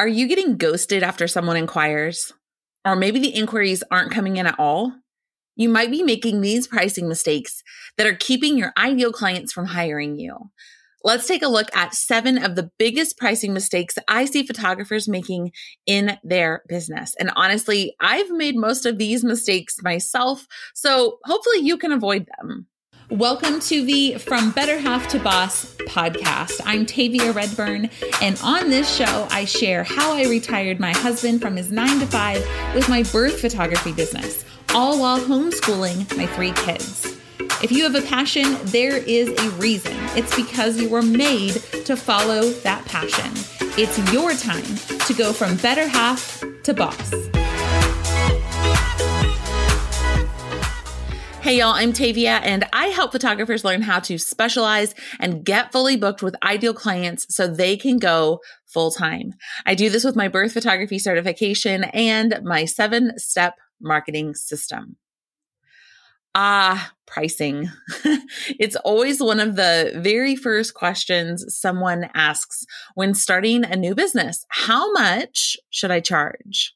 Are you getting ghosted after someone inquires? Or maybe the inquiries aren't coming in at all? You might be making these pricing mistakes that are keeping your ideal clients from hiring you. Let's take a look at 7 of the biggest pricing mistakes I see photographers making in their business. And honestly, I've made most of these mistakes myself, so hopefully you can avoid them. Welcome to the From Better Half to Boss podcast. I'm Tavia Redburn, and on this show, I share how I retired my husband from his 9-to-5 with my birth photography business, all while homeschooling my 3 kids. If you have a passion, there is a reason. It's because you were made to follow that passion. It's your time to go from better half to boss. Hey y'all, I'm Tavia, and I help photographers learn how to specialize and get fully booked with ideal clients so they can go full-time. I do this with my birth photography certification and my 7-step marketing system. Pricing. It's always one of the very first questions someone asks when starting a new business. How much should I charge?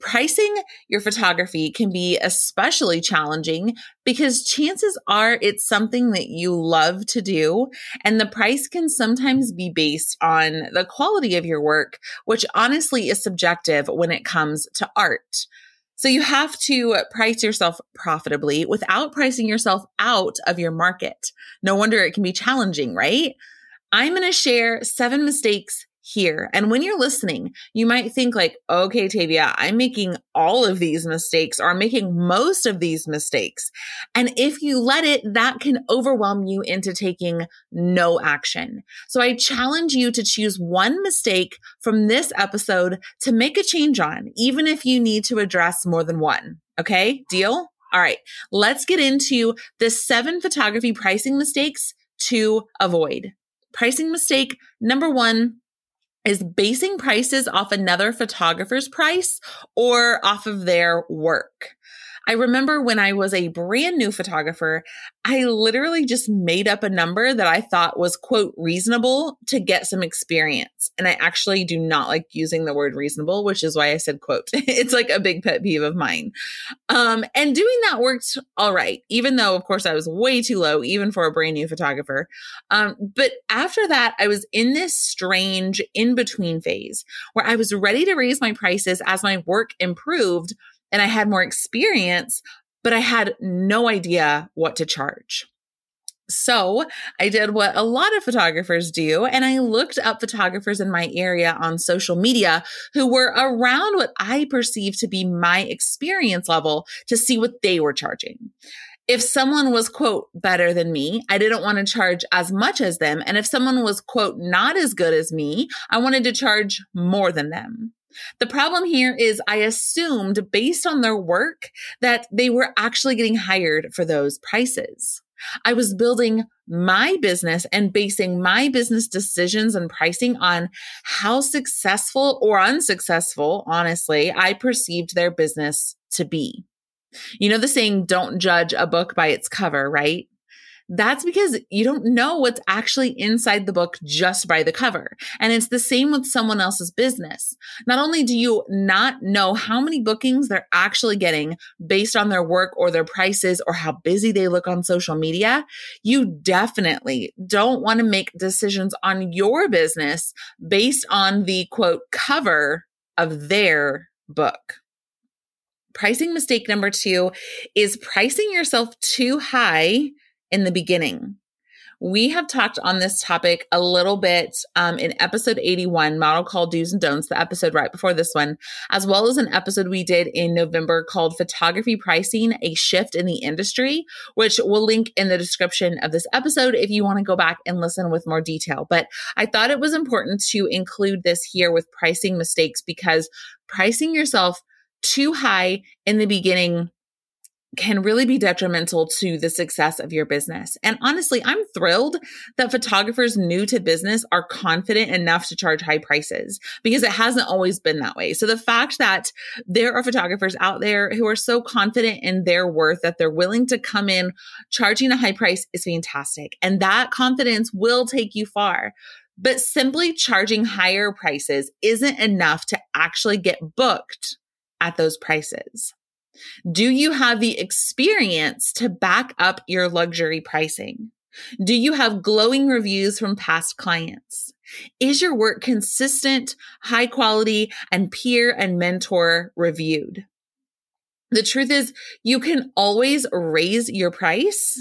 Pricing your photography can be especially challenging because chances are it's something that you love to do, and the price can sometimes be based on the quality of your work, which honestly is subjective when it comes to art. So you have to price yourself profitably without pricing yourself out of your market. No wonder it can be challenging, right? I'm going to share 7 mistakes here. And when you're listening, you might think like, okay, Tavia, I'm making all of these mistakes, or I'm making most of these mistakes. And if you let it, that can overwhelm you into taking no action. So I challenge you to choose one mistake from this episode to make a change on, even if you need to address more than one. Okay, deal? All right, let's get into the 7 photography pricing mistakes to avoid. Pricing mistake number 1 is basing prices off another photographer's price or off of their work. I remember when I was a brand new photographer, I literally just made up a number that I thought was, quote, reasonable to get some experience. And I actually do not like using the word reasonable, which is why I said, quote, it's like a big pet peeve of mine. And doing that worked all right, even though, of course, I was way too low, even for a brand new photographer. But after that, I was in this strange in-between phase where I was ready to raise my prices as my work improved and I had more experience, but I had no idea what to charge. So I did what a lot of photographers do, and I looked up photographers in my area on social media who were around what I perceived to be my experience level to see what they were charging. If someone was, quote, better than me, I didn't want to charge as much as them. And if someone was, quote, not as good as me, I wanted to charge more than them. The problem here is I assumed based on their work that they were actually getting hired for those prices. I was building my business and basing my business decisions and pricing on how successful or unsuccessful, honestly, I perceived their business to be. You know the saying, don't judge a book by its cover, right? That's because you don't know what's actually inside the book just by the cover. And it's the same with someone else's business. Not only do you not know how many bookings they're actually getting based on their work or their prices or how busy they look on social media, you definitely don't want to make decisions on your business based on the, quote, cover of their book. Pricing mistake number 2 is pricing yourself too high in the beginning. We have talked on this topic a little bit in episode 81, Model Call Do's and Don'ts, the episode right before this one, as well as an episode we did in November called Photography Pricing, A Shift in the Industry, which we'll link in the description of this episode if you want to go back and listen with more detail. But I thought it was important to include this here with pricing mistakes because pricing yourself too high in the beginning can really be detrimental to the success of your business. And honestly, I'm thrilled that photographers new to business are confident enough to charge high prices because it hasn't always been that way. So the fact that there are photographers out there who are so confident in their worth that they're willing to come in charging a high price is fantastic. And that confidence will take you far. But simply charging higher prices isn't enough to actually get booked at those prices. Do you have the experience to back up your luxury pricing? Do you have glowing reviews from past clients? Is your work consistent, high quality, and peer and mentor reviewed? The truth is, you can always raise your price,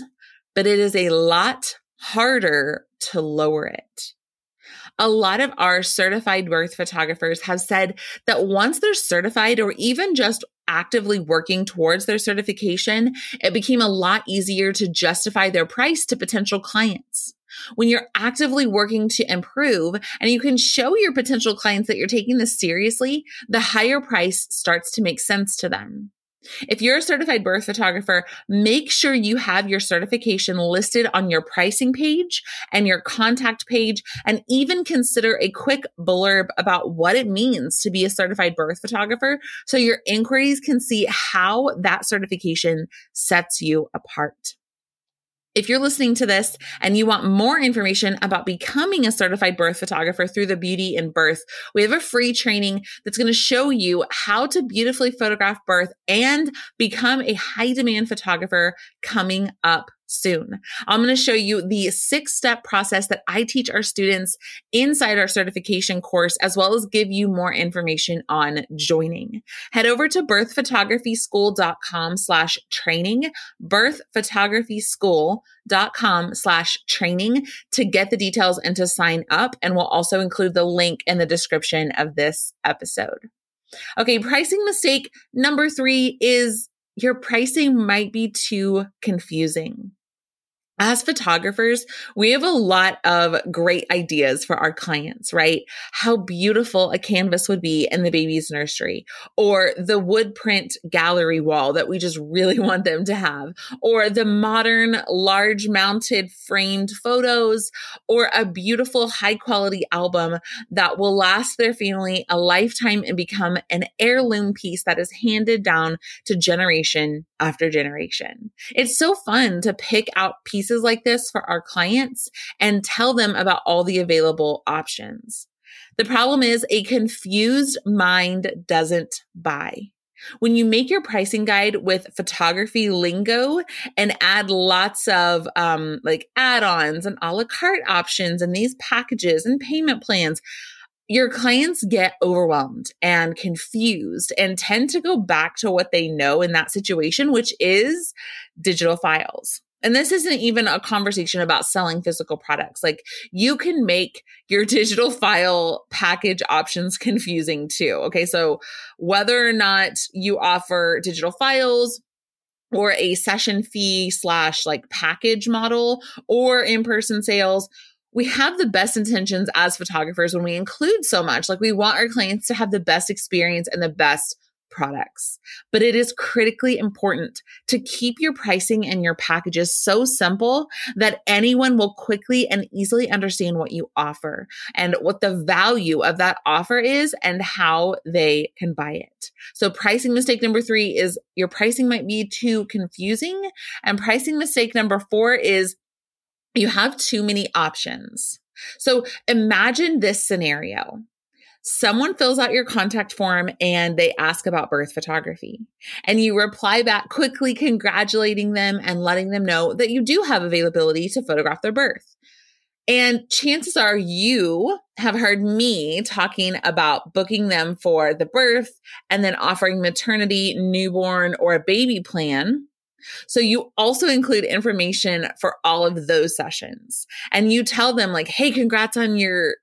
but it is a lot harder to lower it. A lot of our certified birth photographers have said that once they're certified or even just actively working towards their certification, it became a lot easier to justify their price to potential clients. When you're actively working to improve and you can show your potential clients that you're taking this seriously, the higher price starts to make sense to them. If you're a certified birth photographer, make sure you have your certification listed on your pricing page and your contact page, and even consider a quick blurb about what it means to be a certified birth photographer so your inquiries can see how that certification sets you apart. If you're listening to this and you want more information about becoming a certified birth photographer through the Beauty in Birth, we have a free training that's going to show you how to beautifully photograph birth and become a high-demand photographer coming up soon. I'm going to show you the 6-step process that I teach our students inside our certification course, as well as give you more information on joining. Head over to birthphotographyschool.com/training, birthphotographyschool.com/training to get the details and to sign up. And we'll also include the link in the description of this episode. Okay. Pricing mistake number 3 is your pricing might be too confusing. As photographers, we have a lot of great ideas for our clients, right? How beautiful a canvas would be in the baby's nursery, or the wood print gallery wall that we just really want them to have, or the modern large mounted framed photos, or a beautiful high quality album that will last their family a lifetime and become an heirloom piece that is handed down to generation after generation. It's so fun to pick out pieces like this for our clients and tell them about all the available options. The problem is a confused mind doesn't buy. When you make your pricing guide with photography lingo and add lots of like add-ons and a la carte options and these packages and payment plans, your clients get overwhelmed and confused and tend to go back to what they know in that situation, which is digital files. And this isn't even a conversation about selling physical products. Like, you can make your digital file package options confusing too. Okay. So whether or not you offer digital files or a session fee / like package model or in-person sales, we have the best intentions as photographers when we include so much. Like, we want our clients to have the best experience and the best products. But it is critically important to keep your pricing and your packages so simple that anyone will quickly and easily understand what you offer and what the value of that offer is and how they can buy it. So pricing mistake number 3 is your pricing might be too confusing. And pricing mistake number 4 is you have too many options. So imagine this scenario. Someone fills out your contact form and they ask about birth photography, and you reply back quickly, congratulating them and letting them know that you do have availability to photograph their birth. And chances are you have heard me talking about booking them for the birth and then offering maternity, newborn, or a baby plan. So you also include information for all of those sessions, and you tell them like, hey, congrats on your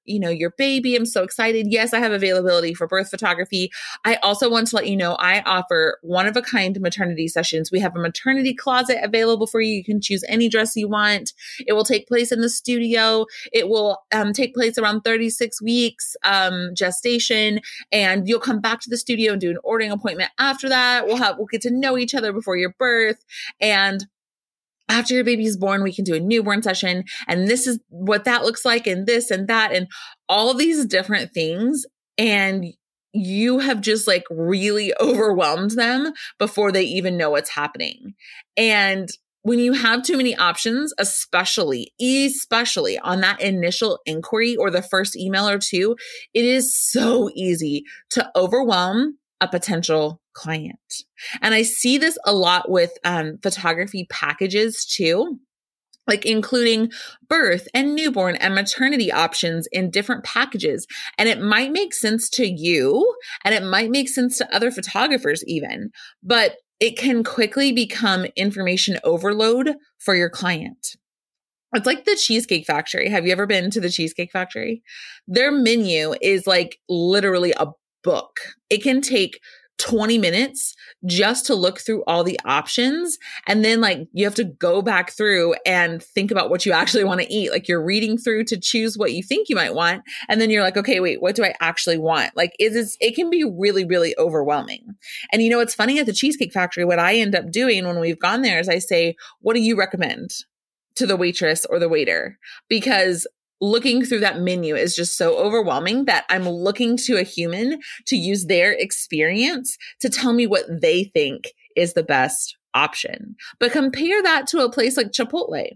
baby. I'm so excited. Yes, I have availability for birth photography. I also want to let you know I offer one-of-a-kind maternity sessions. We have a maternity closet available for you. You can choose any dress you want. It will take place in the studio. It will take place around 36 weeks gestation, and you'll come back to the studio and do an ordering appointment after that. We'll get to know each other before your birth. And after your baby's born, we can do a newborn session. And this is what that looks like, and this and that, and all these different things. And you have just like really overwhelmed them before they even know what's happening. And When you have too many options, especially on that initial inquiry or the first email or two, it is so easy to overwhelm a potential client. And I see this a lot with photography packages too, like including birth and newborn and maternity options in different packages. And it might make sense to you, and it might make sense to other photographers even, but it can quickly become information overload for your client. It's like the Cheesecake Factory. Have you ever been to the Cheesecake Factory? Their menu is like literally a book. It can take 20 minutes just to look through all the options. And then like you have to go back through and think about what you actually want to eat. Like you're reading through to choose what you think you might want. And then you're like, okay, wait, what do I actually want? Like it can be really, really overwhelming. And you know, it's funny at the Cheesecake Factory, what I end up doing when we've gone there is I say, what do you recommend to the waitress or the waiter? Because looking through that menu is just so overwhelming that I'm looking to a human to use their experience to tell me what they think is the best option. But compare that to a place like Chipotle.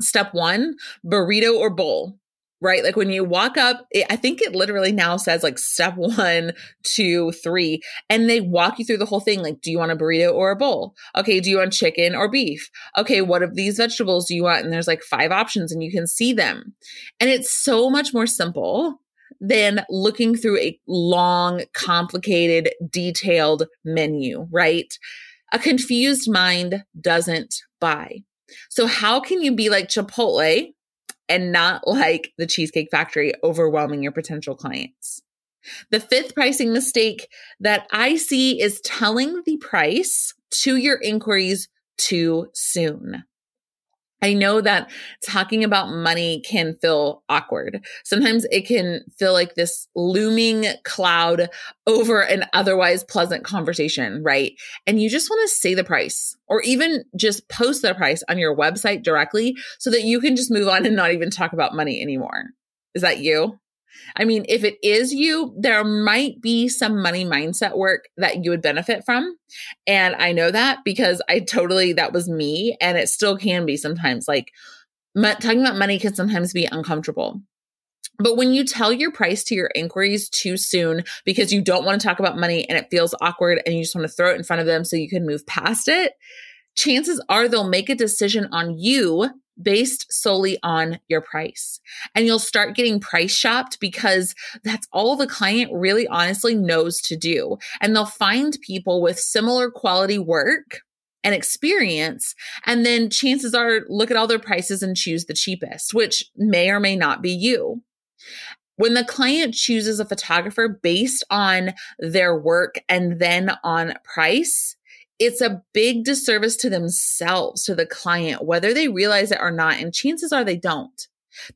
Step one, burrito or bowl, right? Like when you walk up, I think it literally now says like step 1, 2, 3, and they walk you through the whole thing. Like, do you want a burrito or a bowl? Okay. Do you want chicken or beef? Okay. What of these vegetables do you want? And there's like 5 options and you can see them. And it's so much more simple than looking through a long, complicated, detailed menu, right? A confused mind doesn't buy. So how can you be like Chipotle and not like the Cheesecake Factory, overwhelming your potential clients? The 5th pricing mistake that I see is telling the price to your inquiries too soon. I know that talking about money can feel awkward. Sometimes it can feel like this looming cloud over an otherwise pleasant conversation, right? And you just want to say the price or even just post the price on your website directly so that you can just move on and not even talk about money anymore. Is that you? I mean, if it is you, there might be some money mindset work that you would benefit from. And I know that because that was me, and it still can be sometimes. Like talking about money can sometimes be uncomfortable. But when you tell your price to your inquiries too soon because you don't want to talk about money and it feels awkward and you just want to throw it in front of them so you can move past it, chances are they'll make a decision on you based solely on your price. And you'll start getting price shopped because that's all the client really honestly knows to do. And they'll find people with similar quality work and experience. And then chances are, look at all their prices and choose the cheapest, which may or may not be you. When the client chooses a photographer based on their work and then on price, it's a big disservice to themselves, to the client, whether they realize it or not. And chances are they don't.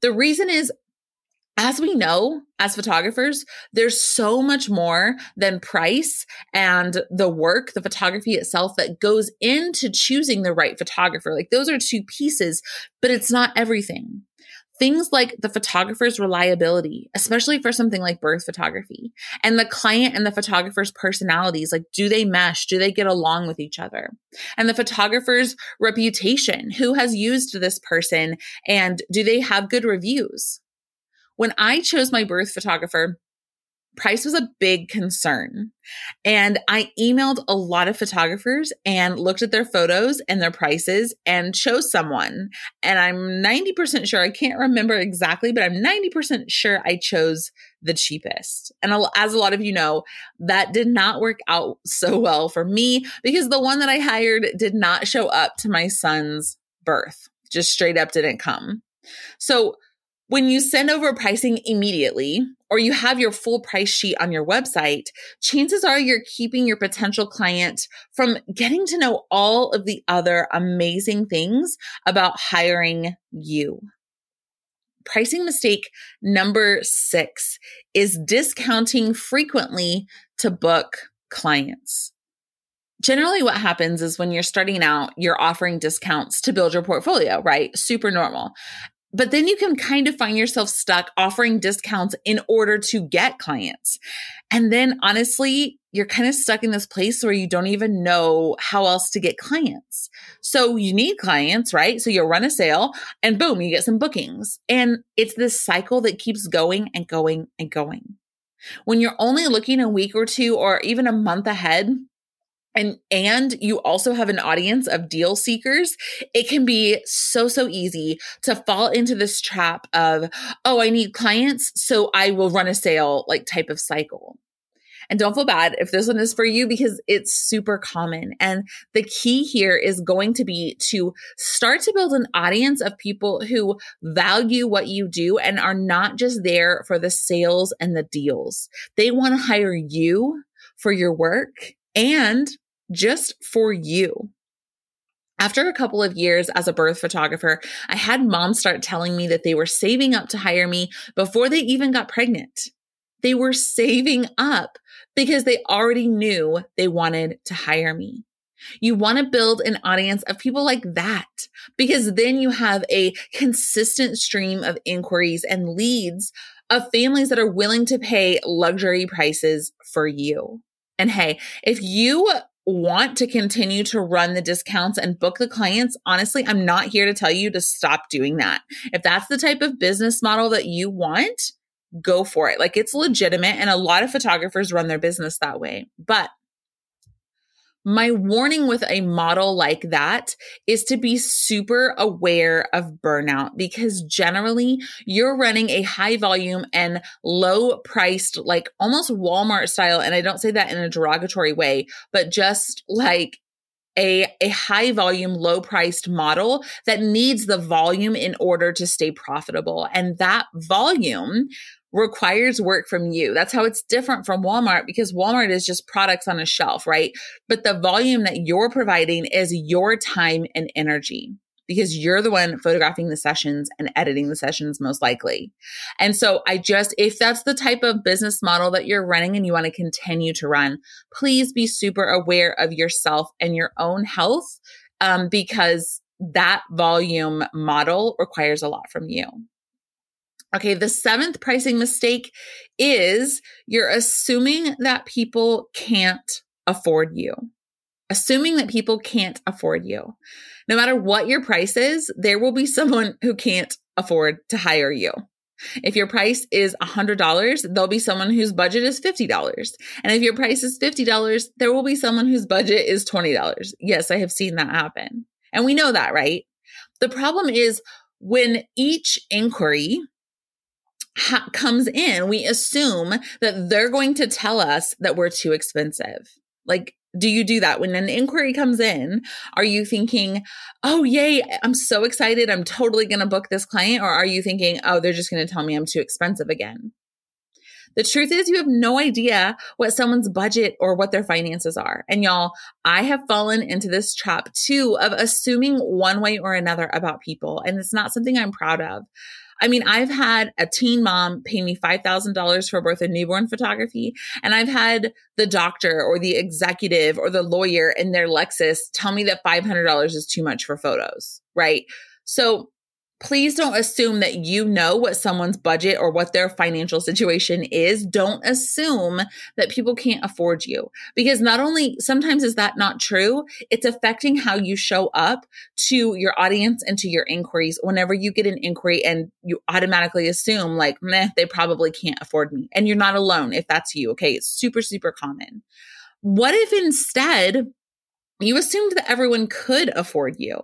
The reason is, as we know, as photographers, there's so much more than price and the work, the photography itself that goes into choosing the right photographer. Like those are 2 pieces, but it's not everything. Things like the photographer's reliability, especially for something like birth photography, and the client and the photographer's personalities, like do they mesh? Do they get along with each other? And the photographer's reputation, who has used this person, and do they have good reviews? When I chose my birth photographer, price was a big concern. And I emailed a lot of photographers and looked at their photos and their prices and chose someone. And I'm 90% sure, I can't remember exactly, but I'm 90% sure I chose the cheapest. And as a lot of you know, that did not work out so well for me because the one that I hired did not show up to my son's birth, just straight up didn't come. So when you send over pricing immediately, or you have your full price sheet on your website, chances are you're keeping your potential client from getting to know all of the other amazing things about hiring you. Pricing mistake number 6 is discounting frequently to book clients. Generally, what happens is when you're starting out, you're offering discounts to build your portfolio, right? Super normal. But then you can kind of find yourself stuck offering discounts in order to get clients. And then honestly, you're kind of stuck in this place where you don't even know how else to get clients. So you need clients, right? So you'll run a sale and boom, you get some bookings. And it's this cycle that keeps going and going and going. When you're only looking a week or two or even a month ahead, and you also have an audience of deal seekers, it can be so easy to fall into this trap of, oh, I need clients, so I will run a sale, like type of cycle. And don't feel bad if this one is for you, because it's super common. And the key here is going to be to start to build an audience of people who value what you do and are not just there for the sales and the deals. They want to hire you for your work and just for you. After a couple of years as a birth photographer, I had moms start telling me that they were saving up to hire me before they even got pregnant. They were saving up because they already knew they wanted to hire me. You want to build an audience of people like that, because then you have a consistent stream of inquiries and leads of families that are willing to pay luxury prices for you. And hey, if you want to continue to run the discounts and book the clients, honestly, I'm not here to tell you to stop doing that. If that's the type of business model that you want, go for it. Like, it's legitimate. And a lot of photographers run their business that way. But my warning with a model like that is to be super aware of burnout, because generally you're running a high volume and low priced, like almost Walmart style. And I don't say that in a derogatory way, but just like a high volume, low priced model that needs the volume in order to stay profitable. And that volume requires work from you. That's how it's different from Walmart, because Walmart is just products on a shelf, right? But the volume that you're providing is your time and energy, because you're the one photographing the sessions and editing the sessions most likely. And so if that's the type of business model that you're running and you want to continue to run, please be super aware of yourself and your own health, because that volume model requires a lot from you. Okay, the seventh pricing mistake is you're assuming that people can't afford you. Assuming that people can't afford you. No matter what your price is, there will be someone who can't afford to hire you. If your price is $100, there'll be someone whose budget is $50. And if your price is $50, there will be someone whose budget is $20. Yes, I have seen that happen. And we know that, right? The problem is when each inquiry comes in, we assume that they're going to tell us that we're too expensive. Like, do you do that? When an inquiry comes in, are you thinking, oh, yay, I'm so excited, I'm totally going to book this client? Or are you thinking, oh, they're just going to tell me I'm too expensive again? The truth is you have no idea what someone's budget or what their finances are. And y'all, I have fallen into this trap too of assuming one way or another about people. And it's not something I'm proud of. I mean, I've had a teen mom pay me $5,000 for birth and newborn photography, and I've had the doctor or the executive or the lawyer in their Lexus tell me that $500 is too much for photos, right? So please don't assume that you know what someone's budget or what their financial situation is. Don't assume that people can't afford you, because not only sometimes is that not true, it's affecting how you show up to your audience and to your inquiries. Whenever you get an inquiry and you automatically assume like, meh, they probably can't afford me. And you're not alone if that's you, okay? It's super common. What if instead you assumed that everyone could afford you?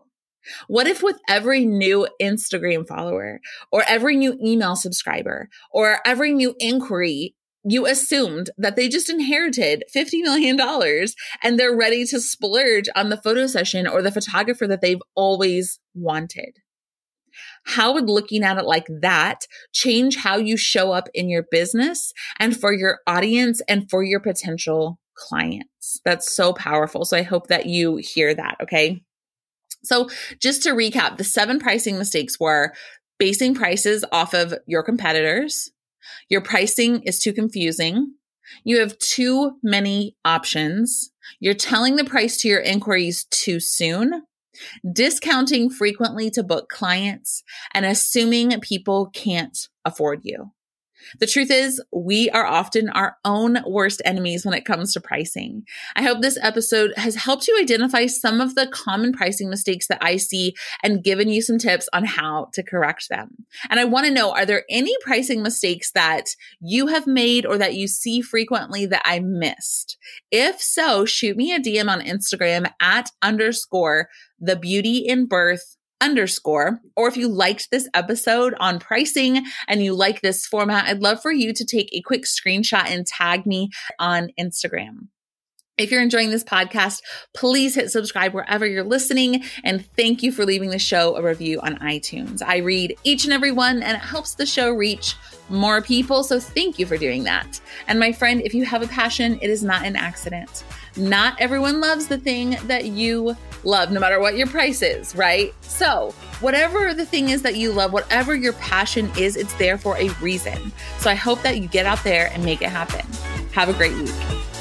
What if with every new Instagram follower or every new email subscriber or every new inquiry, you assumed that they just inherited $50 million and they're ready to splurge on the photo session or the photographer that they've always wanted? How would looking at it like that change how you show up in your business and for your audience and for your potential clients? That's so powerful. So I hope that you hear that, okay? So just to recap, the seven pricing mistakes were basing prices off of your competitors. Your pricing is too confusing. You have too many options. You're telling the price to your inquiries too soon. discounting frequently to book clients, and assuming people can't afford you. The truth is, we are often our own worst enemies when it comes to pricing. I hope this episode has helped you identify some of the common pricing mistakes that I see and given you some tips on how to correct them. And I want to know, are there any pricing mistakes that you have made or that you see frequently that I missed? If so, shoot me a DM on Instagram @_thebeautyinbirth_, or if you liked this episode on pricing and you like this format, I'd love for you to take a quick screenshot and tag me on Instagram. If you're enjoying this podcast, please hit subscribe wherever you're listening. And thank you for leaving the show a review on iTunes. I read each and every one, and it helps the show reach more people. So thank you for doing that. And my friend, if you have a passion, it is not an accident. Not everyone loves the thing that you love, no matter what your price is, right? So whatever the thing is that you love, whatever your passion is, it's there for a reason. So I hope that you get out there and make it happen. Have a great week.